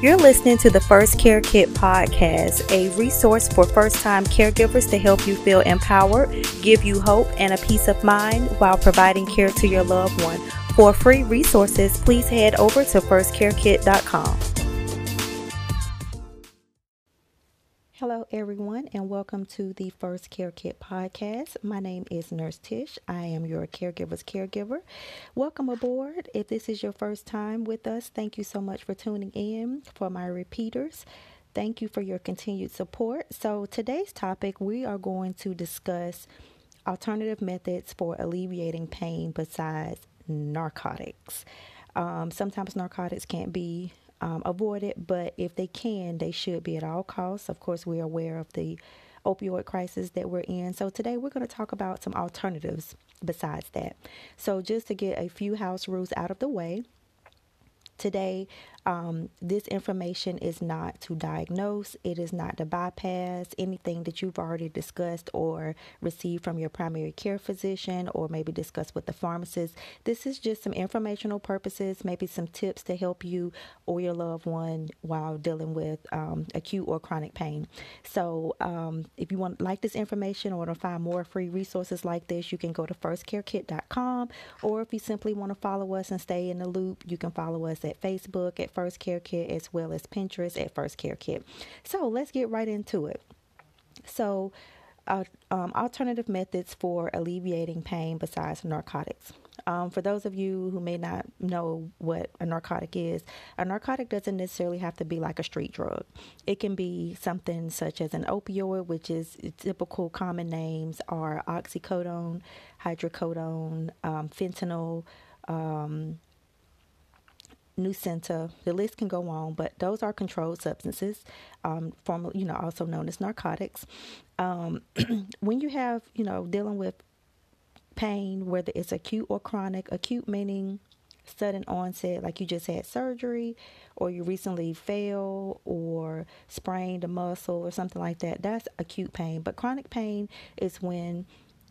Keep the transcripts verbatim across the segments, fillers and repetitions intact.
You're listening to the First Care Kit podcast, a resource for first-time caregivers to help you feel empowered, give you hope, and a peace of mind while providing care to your loved one. For free resources, please head over to first care kit dot com. Hello, everyone, and welcome to the First Care Kit podcast. My name is Nurse Tish. I am your caregiver's caregiver. Welcome aboard. If this is your first time with us, thank you so much for tuning in. For my repeaters, thank you for your continued support. So today's topic, we are going to discuss alternative methods for alleviating pain besides narcotics. Um, sometimes narcotics can't be Um, avoid it, but if they can, they should be at all costs. Of course, we are aware of the opioid crisis that we're in. So today we're going to talk about some alternatives besides that. So just to get a few house rules out of the way, today um, this information is not to diagnose. It is not to bypass anything that you've already discussed or received from your primary care physician or maybe discussed with the pharmacist. This is just some informational purposes, maybe some tips to help you or your loved one while dealing with um, acute or chronic pain. So um, if you want like this information or to find more free resources like this, you can go to first care kit dot com, or if you simply want to follow us and stay in the loop, you can follow us at Facebook at First Care Kit, as well as Pinterest at First Care Kit. So let's get right into it. So uh, um, alternative methods for alleviating pain besides narcotics. Um, for those of you who may not know what a narcotic is, a narcotic doesn't necessarily have to be like a street drug. It can be something such as an opioid, which is typical common names are oxycodone, hydrocodone, um, fentanyl, um, Nucenta. The list can go on, but those are controlled substances, um, formal, you know, also known as narcotics. Um, when you have, you know, dealing with pain, whether it's acute or chronic, acute meaning sudden onset, like you just had surgery or you recently fell or sprained a muscle or something like that, that's acute pain. But chronic pain is when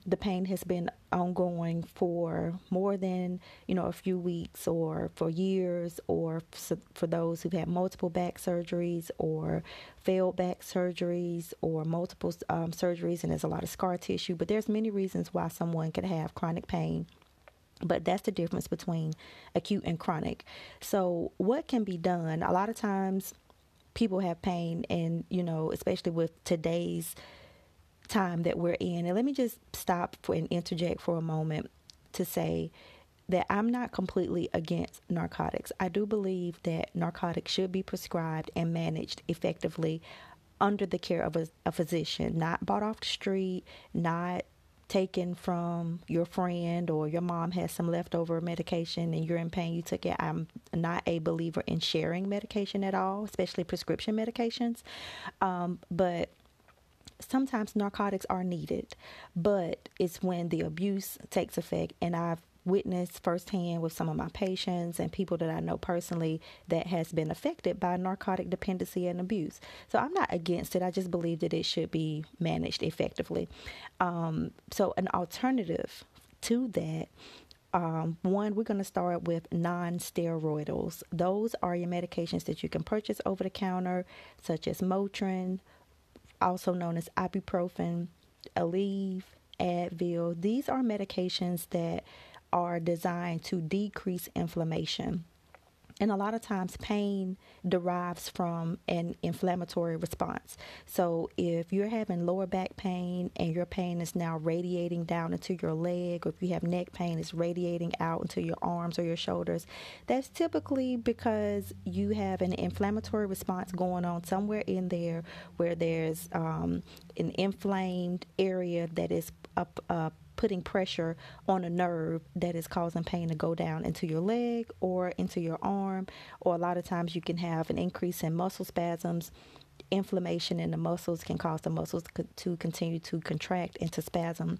the pain has been ongoing for more than, you know, a few weeks or for years, or for those who've had multiple back surgeries or failed back surgeries or multiple um, surgeries, and there's a lot of scar tissue. But there's many reasons why someone could have chronic pain. But that's the difference between acute and chronic. So what can be done? A lot of times people have pain, and, you know, especially with today's time that we're in. And let me just stop for and interject for a moment to say that I'm not completely against narcotics. I do believe that narcotics should be prescribed and managed effectively under the care of a, a physician, not bought off the street, not taken from your friend, or your mom has some leftover medication and you're in pain, you took it. I'm not a believer in sharing medication at all, especially prescription medications. Um, but sometimes narcotics are needed, but it's when the abuse takes effect. And I've witnessed firsthand with some of my patients and people that I know personally that has been affected by narcotic dependency and abuse. So I'm not against it. I just believe that it should be managed effectively. Um, so an alternative to that, Um, one, we're going to start with non-steroidals. Those are your medications that you can purchase over the counter, such as Motrin, also known as ibuprofen, Aleve, Advil. These are medications that are designed to decrease inflammation. And a lot of times pain derives from an inflammatory response. So if you're having lower back pain and your pain is now radiating down into your leg, or if you have neck pain, it's radiating out into your arms or your shoulders, that's typically because you have an inflammatory response going on somewhere in there, where there's um, an inflamed area that is up, up. putting pressure on a nerve that is causing pain to go down into your leg or into your arm. Or a lot of times you can have an increase in muscle spasms. Inflammation in the muscles can cause the muscles to continue to contract and to spasm.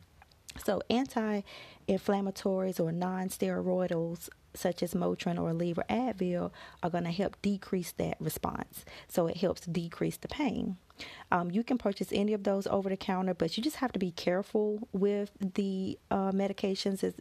So anti-inflammatories or non-steroidals such as Motrin or Aleve or Advil are going to help decrease that response. So it helps decrease the pain. Um, you can purchase any of those over the counter, but you just have to be careful with the uh, medications, as,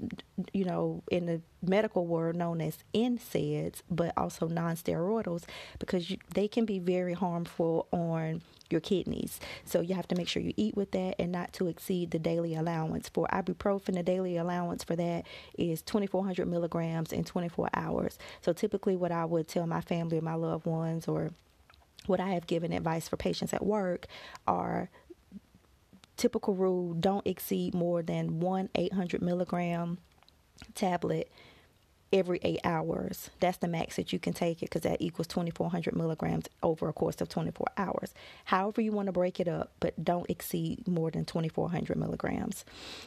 you know, in the medical world known as N SAIDs, but also non-steroidals, because you, they can be very harmful on your kidneys. So you have to make sure you eat with that and not to exceed the daily allowance. For ibuprofen, the daily allowance for that is twenty-four hundred milligrams in twenty-four hours. So typically what I would tell my family or my loved ones, or what I have given advice for patients at work, are typical rule, don't exceed more than one eight hundred milligram tablet every eight hours. That's the max that you can take it, because that equals twenty-four hundred milligrams over a course of twenty-four hours. However you want to break it up, but don't exceed more than twenty-four hundred milligrams.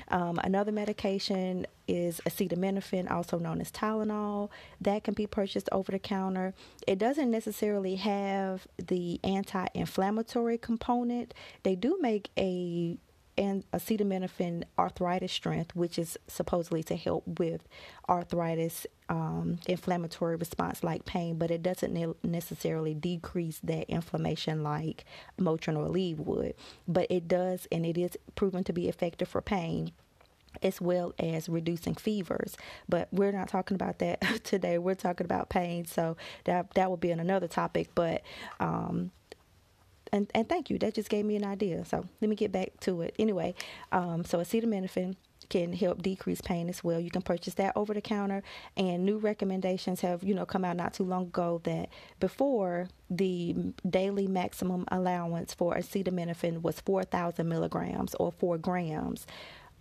Um, another medication is acetaminophen, also known as Tylenol. That can be purchased over the counter. It doesn't necessarily have the anti-inflammatory component. They do make a and acetaminophen arthritis strength, which is supposedly to help with arthritis, um, inflammatory response like pain, but it doesn't ne- necessarily decrease that inflammation like Motrin or Aleve would. But it does, and it is proven to be effective for pain, as well as reducing fevers. But we're not talking about that today. We're talking about pain, so that that will be in another topic. But um And, and thank you. That just gave me an idea. So let me get back to it. Anyway, um, so acetaminophen can help decrease pain as well. You can purchase that over the counter. And new recommendations have, you know, come out not too long ago that before, the daily maximum allowance for acetaminophen was four thousand milligrams or four grams.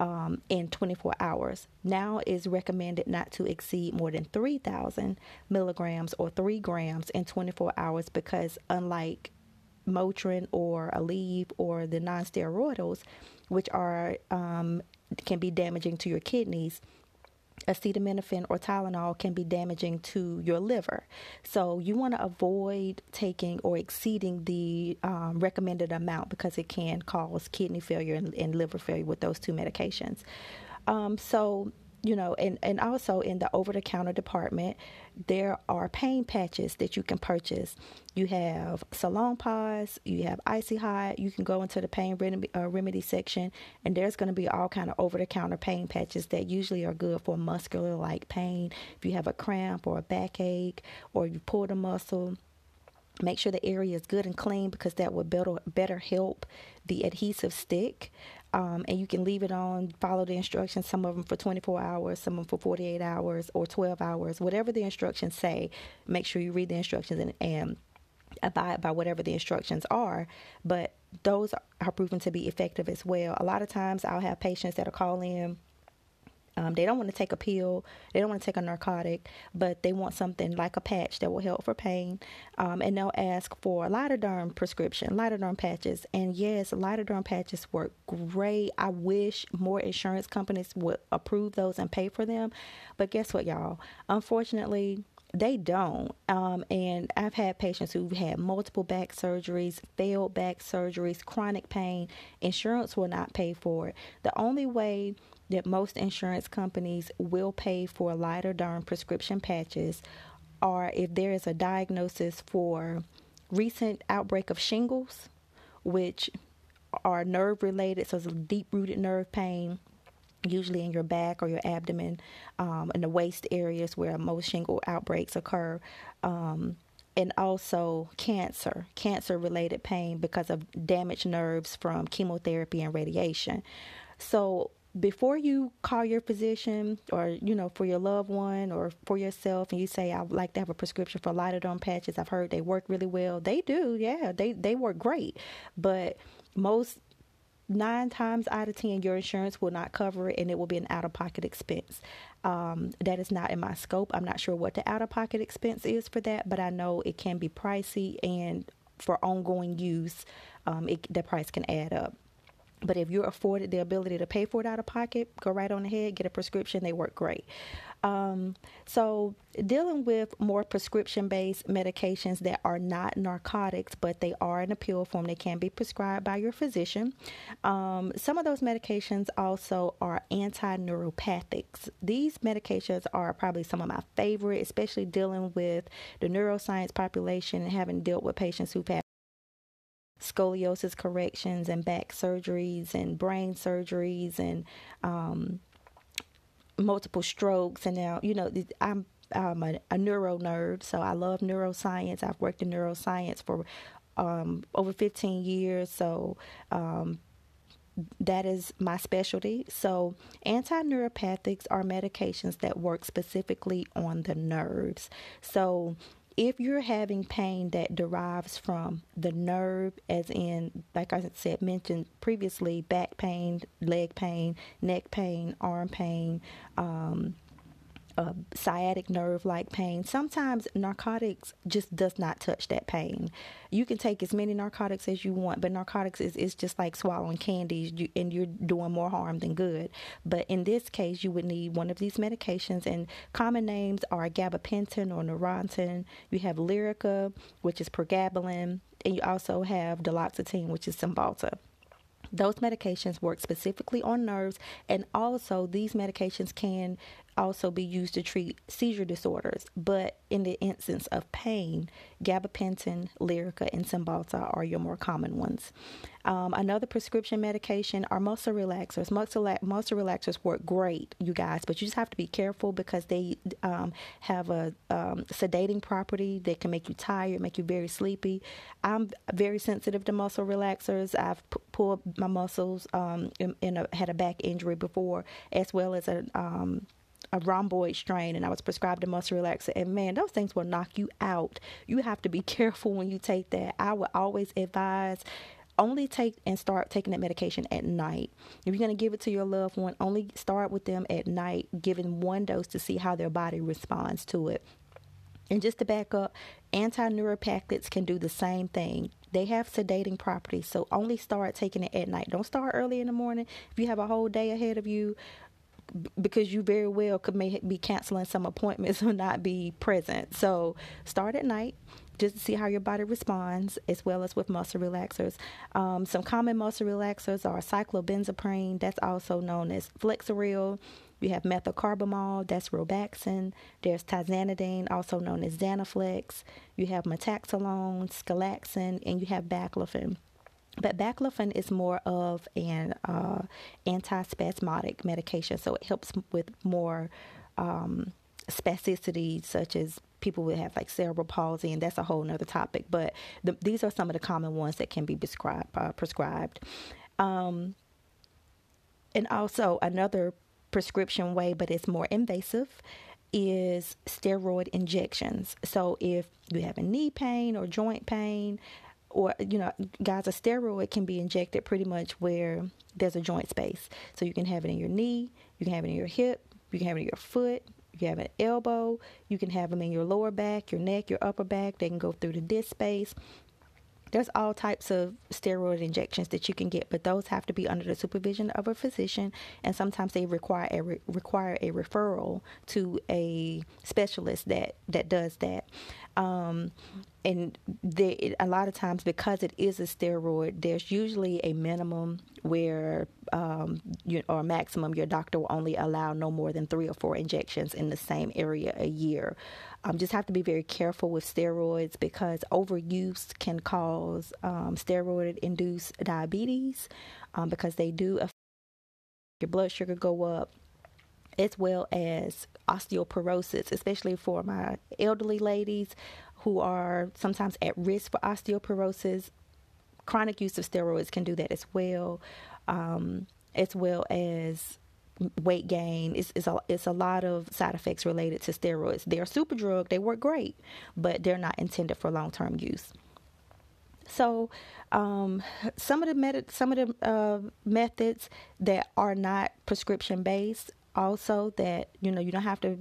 Um, in twenty-four hours. Now is recommended not to exceed more than three thousand milligrams or three grams in twenty-four hours, because unlike Motrin or Aleve or the non-steroidals, which are um, can be damaging to your kidneys, acetaminophen or Tylenol can be damaging to your liver. So you want to avoid taking or exceeding the um, recommended amount, because it can cause kidney failure and, and liver failure with those two medications. Um, so You know, and, and also in the over-the-counter department, there are pain patches that you can purchase. You have Salonpas, you have Icy Hot. You can go into the pain remedy, uh, remedy section, and there's going to be all kind of over-the-counter pain patches that usually are good for muscular-like pain. If you have a cramp or a backache, or you pull the muscle, make sure the area is good and clean, because that will better, better help the adhesive stick. Um, and you can leave it on, follow the instructions, some of them for twenty-four hours, some of them for forty-eight hours or twelve hours, whatever the instructions say. Make sure you read the instructions and, and abide by whatever the instructions are. But those are proven to be effective as well. A lot of times I'll have patients that'll call in. Um, they don't want to take a pill. They don't want to take a narcotic, but they want something like a patch that will help for pain. Um, and they'll ask for a Lidoderm prescription, Lidoderm patches. And yes, Lidoderm patches work great. I wish more insurance companies would approve those and pay for them. But guess what, y'all? Unfortunately, they don't. Um, and I've had patients who've had multiple back surgeries, failed back surgeries, chronic pain. Insurance will not pay for it. The only way that most insurance companies will pay for Lidoderm prescription patches are if there is a diagnosis for recent outbreak of shingles, which are nerve related, so it's a deep rooted nerve pain, usually in your back or your abdomen, um, in the waist areas where most shingle outbreaks occur. Um, And also cancer, cancer-related pain because of damaged nerves from chemotherapy and radiation. So before you call your physician or, you know, for your loved one or for yourself, and you say, I would like to have a prescription for Lidoderm patches, I've heard they work really well. They do, yeah, they, they work great. But most nine times out of ten, your insurance will not cover it, and it will be an out-of-pocket expense. Um, that is not in my scope. I'm not sure what the out-of-pocket expense is for that, but I know it can be pricey, and for ongoing use, um, it, the price can add up. But if you're afforded the ability to pay for it out of pocket, go right on ahead, get a prescription. They work great. Um, so dealing with more prescription-based medications that are not narcotics, but they are in a pill form, they can be prescribed by your physician. Um, some of those medications also are anti-neuropathics. These medications are probably some of my favorite, especially dealing with the neuroscience population and having dealt with patients who've had scoliosis corrections and back surgeries and brain surgeries and um, multiple strokes. And now, you know, I'm I'm a, a neuro nerd, so I love neuroscience. I've worked in neuroscience for um, over fifteen years, so um, that is my specialty. So anti-neuropathics are medications that work specifically on the nerves. So if you're having pain that derives from the nerve, as in, like I said, mentioned previously, back pain, leg pain, neck pain, arm pain, um, Uh, sciatic nerve-like pain. Sometimes narcotics just does not touch that pain. You can take as many narcotics as you want, but narcotics is it's just like swallowing candies, you, and you're doing more harm than good. But in this case, you would need one of these medications, and common names are gabapentin or neurontin. You have Lyrica, which is pregabalin, and you also have duloxetine, which is Cymbalta. Those medications work specifically on nerves, and also these medications can also be used to treat seizure disorders. But in the instance of pain, gabapentin, Lyrica, and Cymbalta are your more common ones. Um, another prescription medication are muscle relaxers. Muscle, muscle relaxers work great, you guys, but you just have to be careful because they um, have a um, sedating property. They can make you tired, make you very sleepy. I'm very sensitive to muscle relaxers. I've p- pulled my muscles um, in, in a, had a back injury before, as well as a um, a rhomboid strain, and I was prescribed a muscle relaxer, and man, those things will knock you out. You have to be careful when you take that. I would always advise only take and start taking that medication at night. If you're going to give it to your loved one, only start with them at night, giving one dose to see how their body responds to it. And just to back up, anti-neuropathics can do the same thing. They have sedating properties, so only start taking it at night. Don't start early in the morning. If you have a whole day ahead of you, because you very well could may be canceling some appointments or not be present. So start at night just to see how your body responds, as well as with muscle relaxers. Um, some common muscle relaxers are cyclobenzaprine, that's also known as Flexeril. You have methocarbamol, that's Robaxin. There's Tizanidine, also known as Zanaflex. You have Metaxalone, Skelaxin, and you have Baclofen. But baclofen is more of an uh, antispasmodic medication, so it helps with more um, spasticity, such as people would have like cerebral palsy, and that's a whole nother topic. But the, these are some of the common ones that can be prescribed. Uh, prescribed. Um, and also another prescription way, but it's more invasive, is steroid injections. So if you have a knee pain or joint pain, or, you know, guys, a steroid can be injected pretty much where there's a joint space. So you can have it in your knee, you can have it in your hip, you can have it in your foot, you can have an elbow, you can have them in your lower back, your neck, your upper back. They can go through the disc space. There's all types of steroid injections that you can get, but those have to be under the supervision of a physician, and sometimes they require a, re- require a referral to a specialist that, that does that. Um, and they, a lot of times, because it is a steroid, there's usually a minimum where um, you, or maximum, your doctor will only allow no more than three or four injections in the same area a year. Um, just have to be very careful with steroids because overuse can cause um, steroid-induced diabetes um, because they do affect your blood sugar go up, as well as osteoporosis, especially for my elderly ladies who are sometimes at risk for osteoporosis. Chronic use of steroids can do that as well, um, as well as weight gain. It's, it's, a, it's a lot of side effects related to steroids. They're a super drug. They work great, but they're not intended for long-term use. So um, some of the, met- some of the uh, methods that are not prescription-based, also that, you know, you don't have to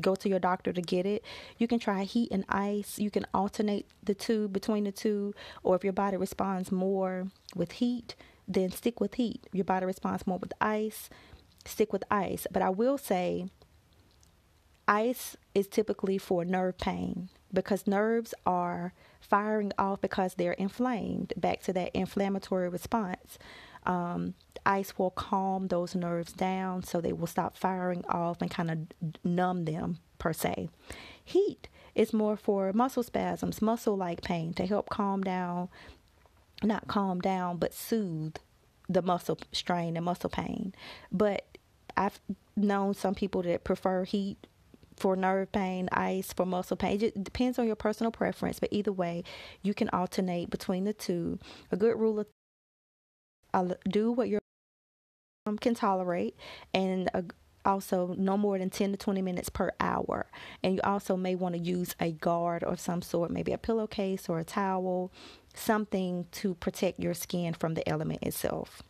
go to your doctor to get it. You can try heat and ice. You can alternate the two between the two, or if your body responds more with heat, then stick with heat. Your body responds more with ice, stick with ice. But I will say ice is typically for nerve pain because nerves are firing off because they're inflamed, back to that inflammatory response. Um, ice will calm those nerves down, so they will stop firing off and kind of numb them, per se. Heat is more for muscle spasms, muscle-like pain, to help calm down not calm down, but soothe the muscle strain and muscle pain. But I've known some people that prefer heat for nerve pain, ice for muscle pain. It depends on your personal preference, but either way, you can alternate between the two. A good rule of thumb, do what your can tolerate, and a, also no more than ten to twenty minutes per hour. And you also may want to use a guard of some sort, maybe a pillowcase or a towel, something to protect your skin from the element itself.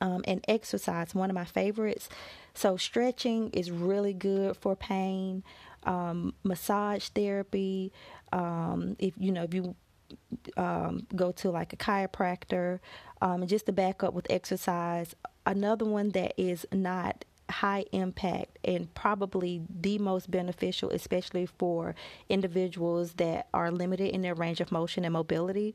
Um, and exercise, one of my favorites. So stretching is really good for pain. Um, massage therapy. Um, if you know, if you um, go to like a chiropractor, um, just to back up with exercise. Another one that is not high impact and probably the most beneficial, especially for individuals that are limited in their range of motion and mobility,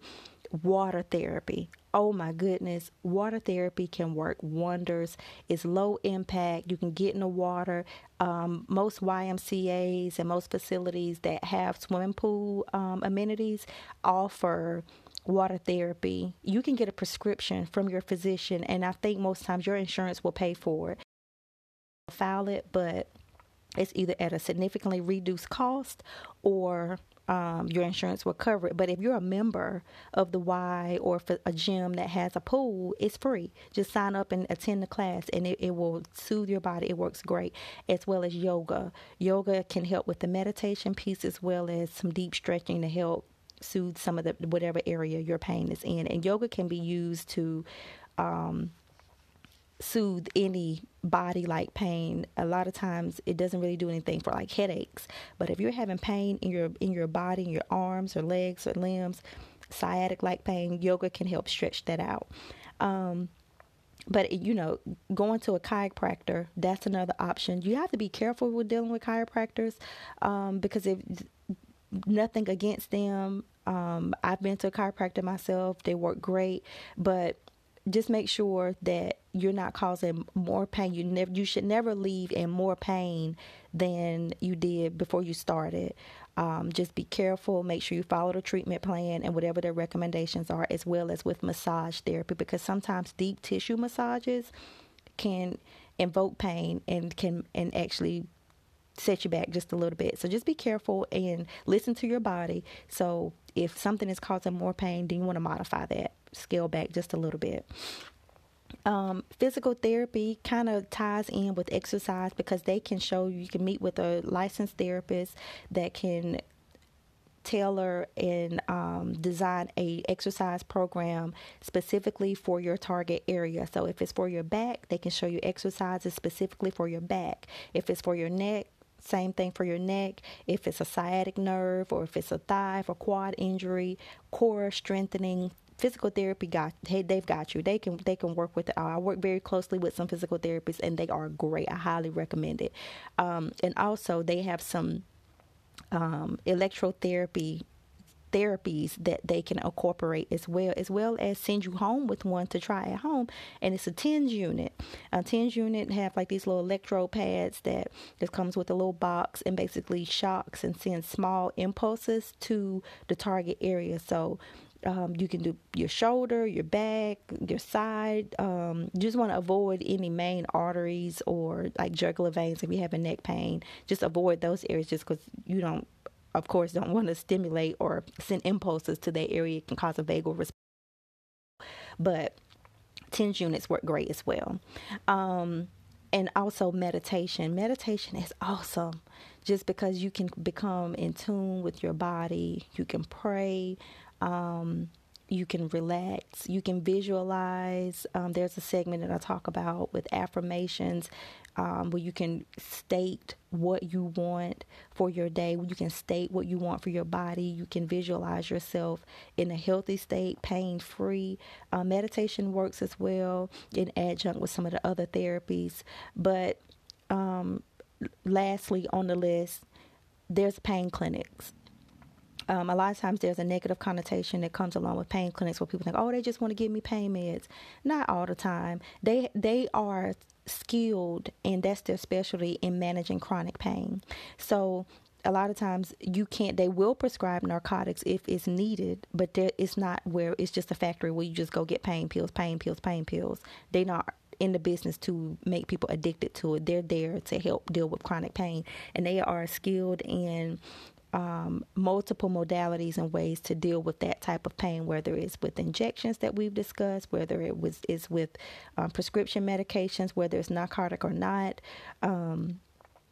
water therapy. Oh my goodness, water therapy can work wonders. It's low impact. You can get in the water. Um, most Y M C As and most facilities that have swimming pool um, amenities offer water therapy. You can get a prescription from your physician, and I think most times your insurance will pay for it. File it, but it's either at a significantly reduced cost or um, your insurance will cover it. But if you're a member of the Y or for a gym that has a pool, it's free. Just sign up and attend the class, and it, it will soothe your body. It works great, as well as yoga. Yoga can help with the meditation piece, as well as some deep stretching to help soothe some of the whatever area your pain is in. And yoga can be used to um, soothe any body like pain. A lot of times it doesn't really do anything for like headaches, but if you're having pain in your in your body, in your arms or legs or limbs, sciatic like pain, yoga can help stretch that out. Um, but you know, going to a chiropractor, that's another option. You have to be careful with dealing with chiropractors, um, because if nothing against them, um, I've been to a chiropractor myself. They work great, but just make sure that you're not causing more pain. You never, you should never leave in more pain than you did before you started. Um, just be careful. Make sure you follow the treatment plan and whatever their recommendations are, as well as with massage therapy, because sometimes deep tissue massages can invoke pain and can and actually set you back just a little bit. So just be careful and listen to your body. So if something is causing more pain, then you want to modify that, scale back just a little bit. Um, physical therapy kind of ties in with exercise, because they can show you, you can meet with a licensed therapist that can tailor and um, design a exercise program specifically for your target area. So if it's for your back, they can show you exercises specifically for your back. If it's for your neck, same thing for your neck. If it's a sciatic nerve, or if it's a thigh or quad injury, core strengthening, physical therapy got hey, they've got you. They can they can work with it. I work very closely with some physical therapists, and they are great. I highly recommend it. Um, and also they have some um, electrotherapy therapies that they can incorporate as well, as well as send you home with one to try at home. And it's a TENS unit. A TENS unit have like these little electrode pads that just comes with a little box, and basically shocks and sends small impulses to the target area. So um, you can do your shoulder, your back, your side. Um, you just want to avoid any main arteries or like jugular veins. If you have a neck pain, just avoid those areas, just because you don't Of course, don't want to stimulate or send impulses to that area. It can cause a vagal response. But TENS units work great as well. Um, and also meditation. Meditation is awesome, just because you can become in tune with your body. You can pray. Um, you can relax. You can visualize. Um, there's a segment that I talk about with affirmations, Um, where you can state what you want for your day. You can state what you want for your body. You can visualize yourself in a healthy state, pain-free. Uh, meditation works as well in adjunct with some of the other therapies. But um, lastly on the list, there's pain clinics. Um, a lot of times there's a negative connotation that comes along with pain clinics, where people think, oh, they just want to give me pain meds. Not all the time. They they are skilled, and that's their specialty in managing chronic pain. So a lot of times you can't, they will prescribe narcotics if it's needed, but there, it's not where it's just a factory where you just go get pain pills, pain pills, pain pills. They're not in the business to make people addicted to it. They're there to help deal with chronic pain, and they are skilled in um, multiple modalities and ways to deal with that type of pain, whether it's with injections that we've discussed, whether it was is with um, prescription medications, whether it's narcotic or not. Um,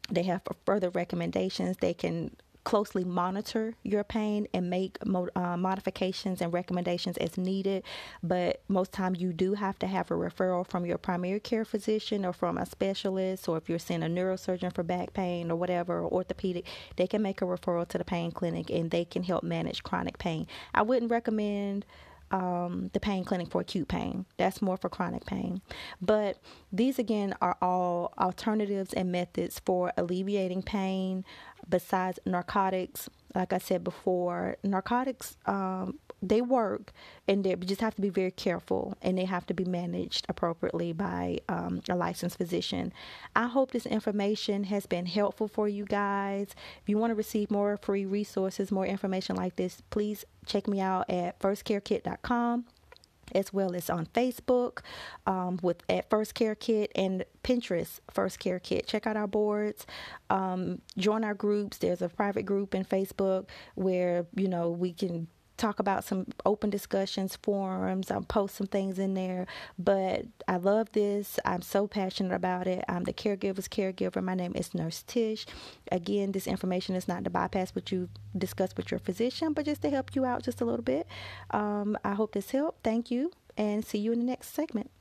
they have further recommendations. They can closely monitor your pain and make mo- uh, modifications and recommendations as needed. But most time you do have to have a referral from your primary care physician or from a specialist, or if you're seeing a neurosurgeon for back pain or whatever, or orthopedic, they can make a referral to the pain clinic and they can help manage chronic pain. I wouldn't recommend um, the pain clinic for acute pain. That's more for chronic pain. But these, again, are all alternatives and methods for alleviating pain. Besides narcotics, like I said before, narcotics, um, they work, and they just have to be very careful, and they have to be managed appropriately by um, a licensed physician. I hope this information has been helpful for you guys. If you want to receive more free resources, more information like this, please check me out at first care kit dot com, as well as on Facebook um, with at First Care Kit, and Pinterest First Care Kit. Check out our boards, um, join our groups. There's a private group in Facebook where, you know, we can talk about some open discussions, forums. I'll post some things in there. But I love this. I'm so passionate about it. I'm the caregiver's caregiver. My name is Nurse Tish. Again, this information is not to bypass what you discussed with your physician, but just to help you out just a little bit. Um, I hope this helped. Thank you, and see you in the next segment.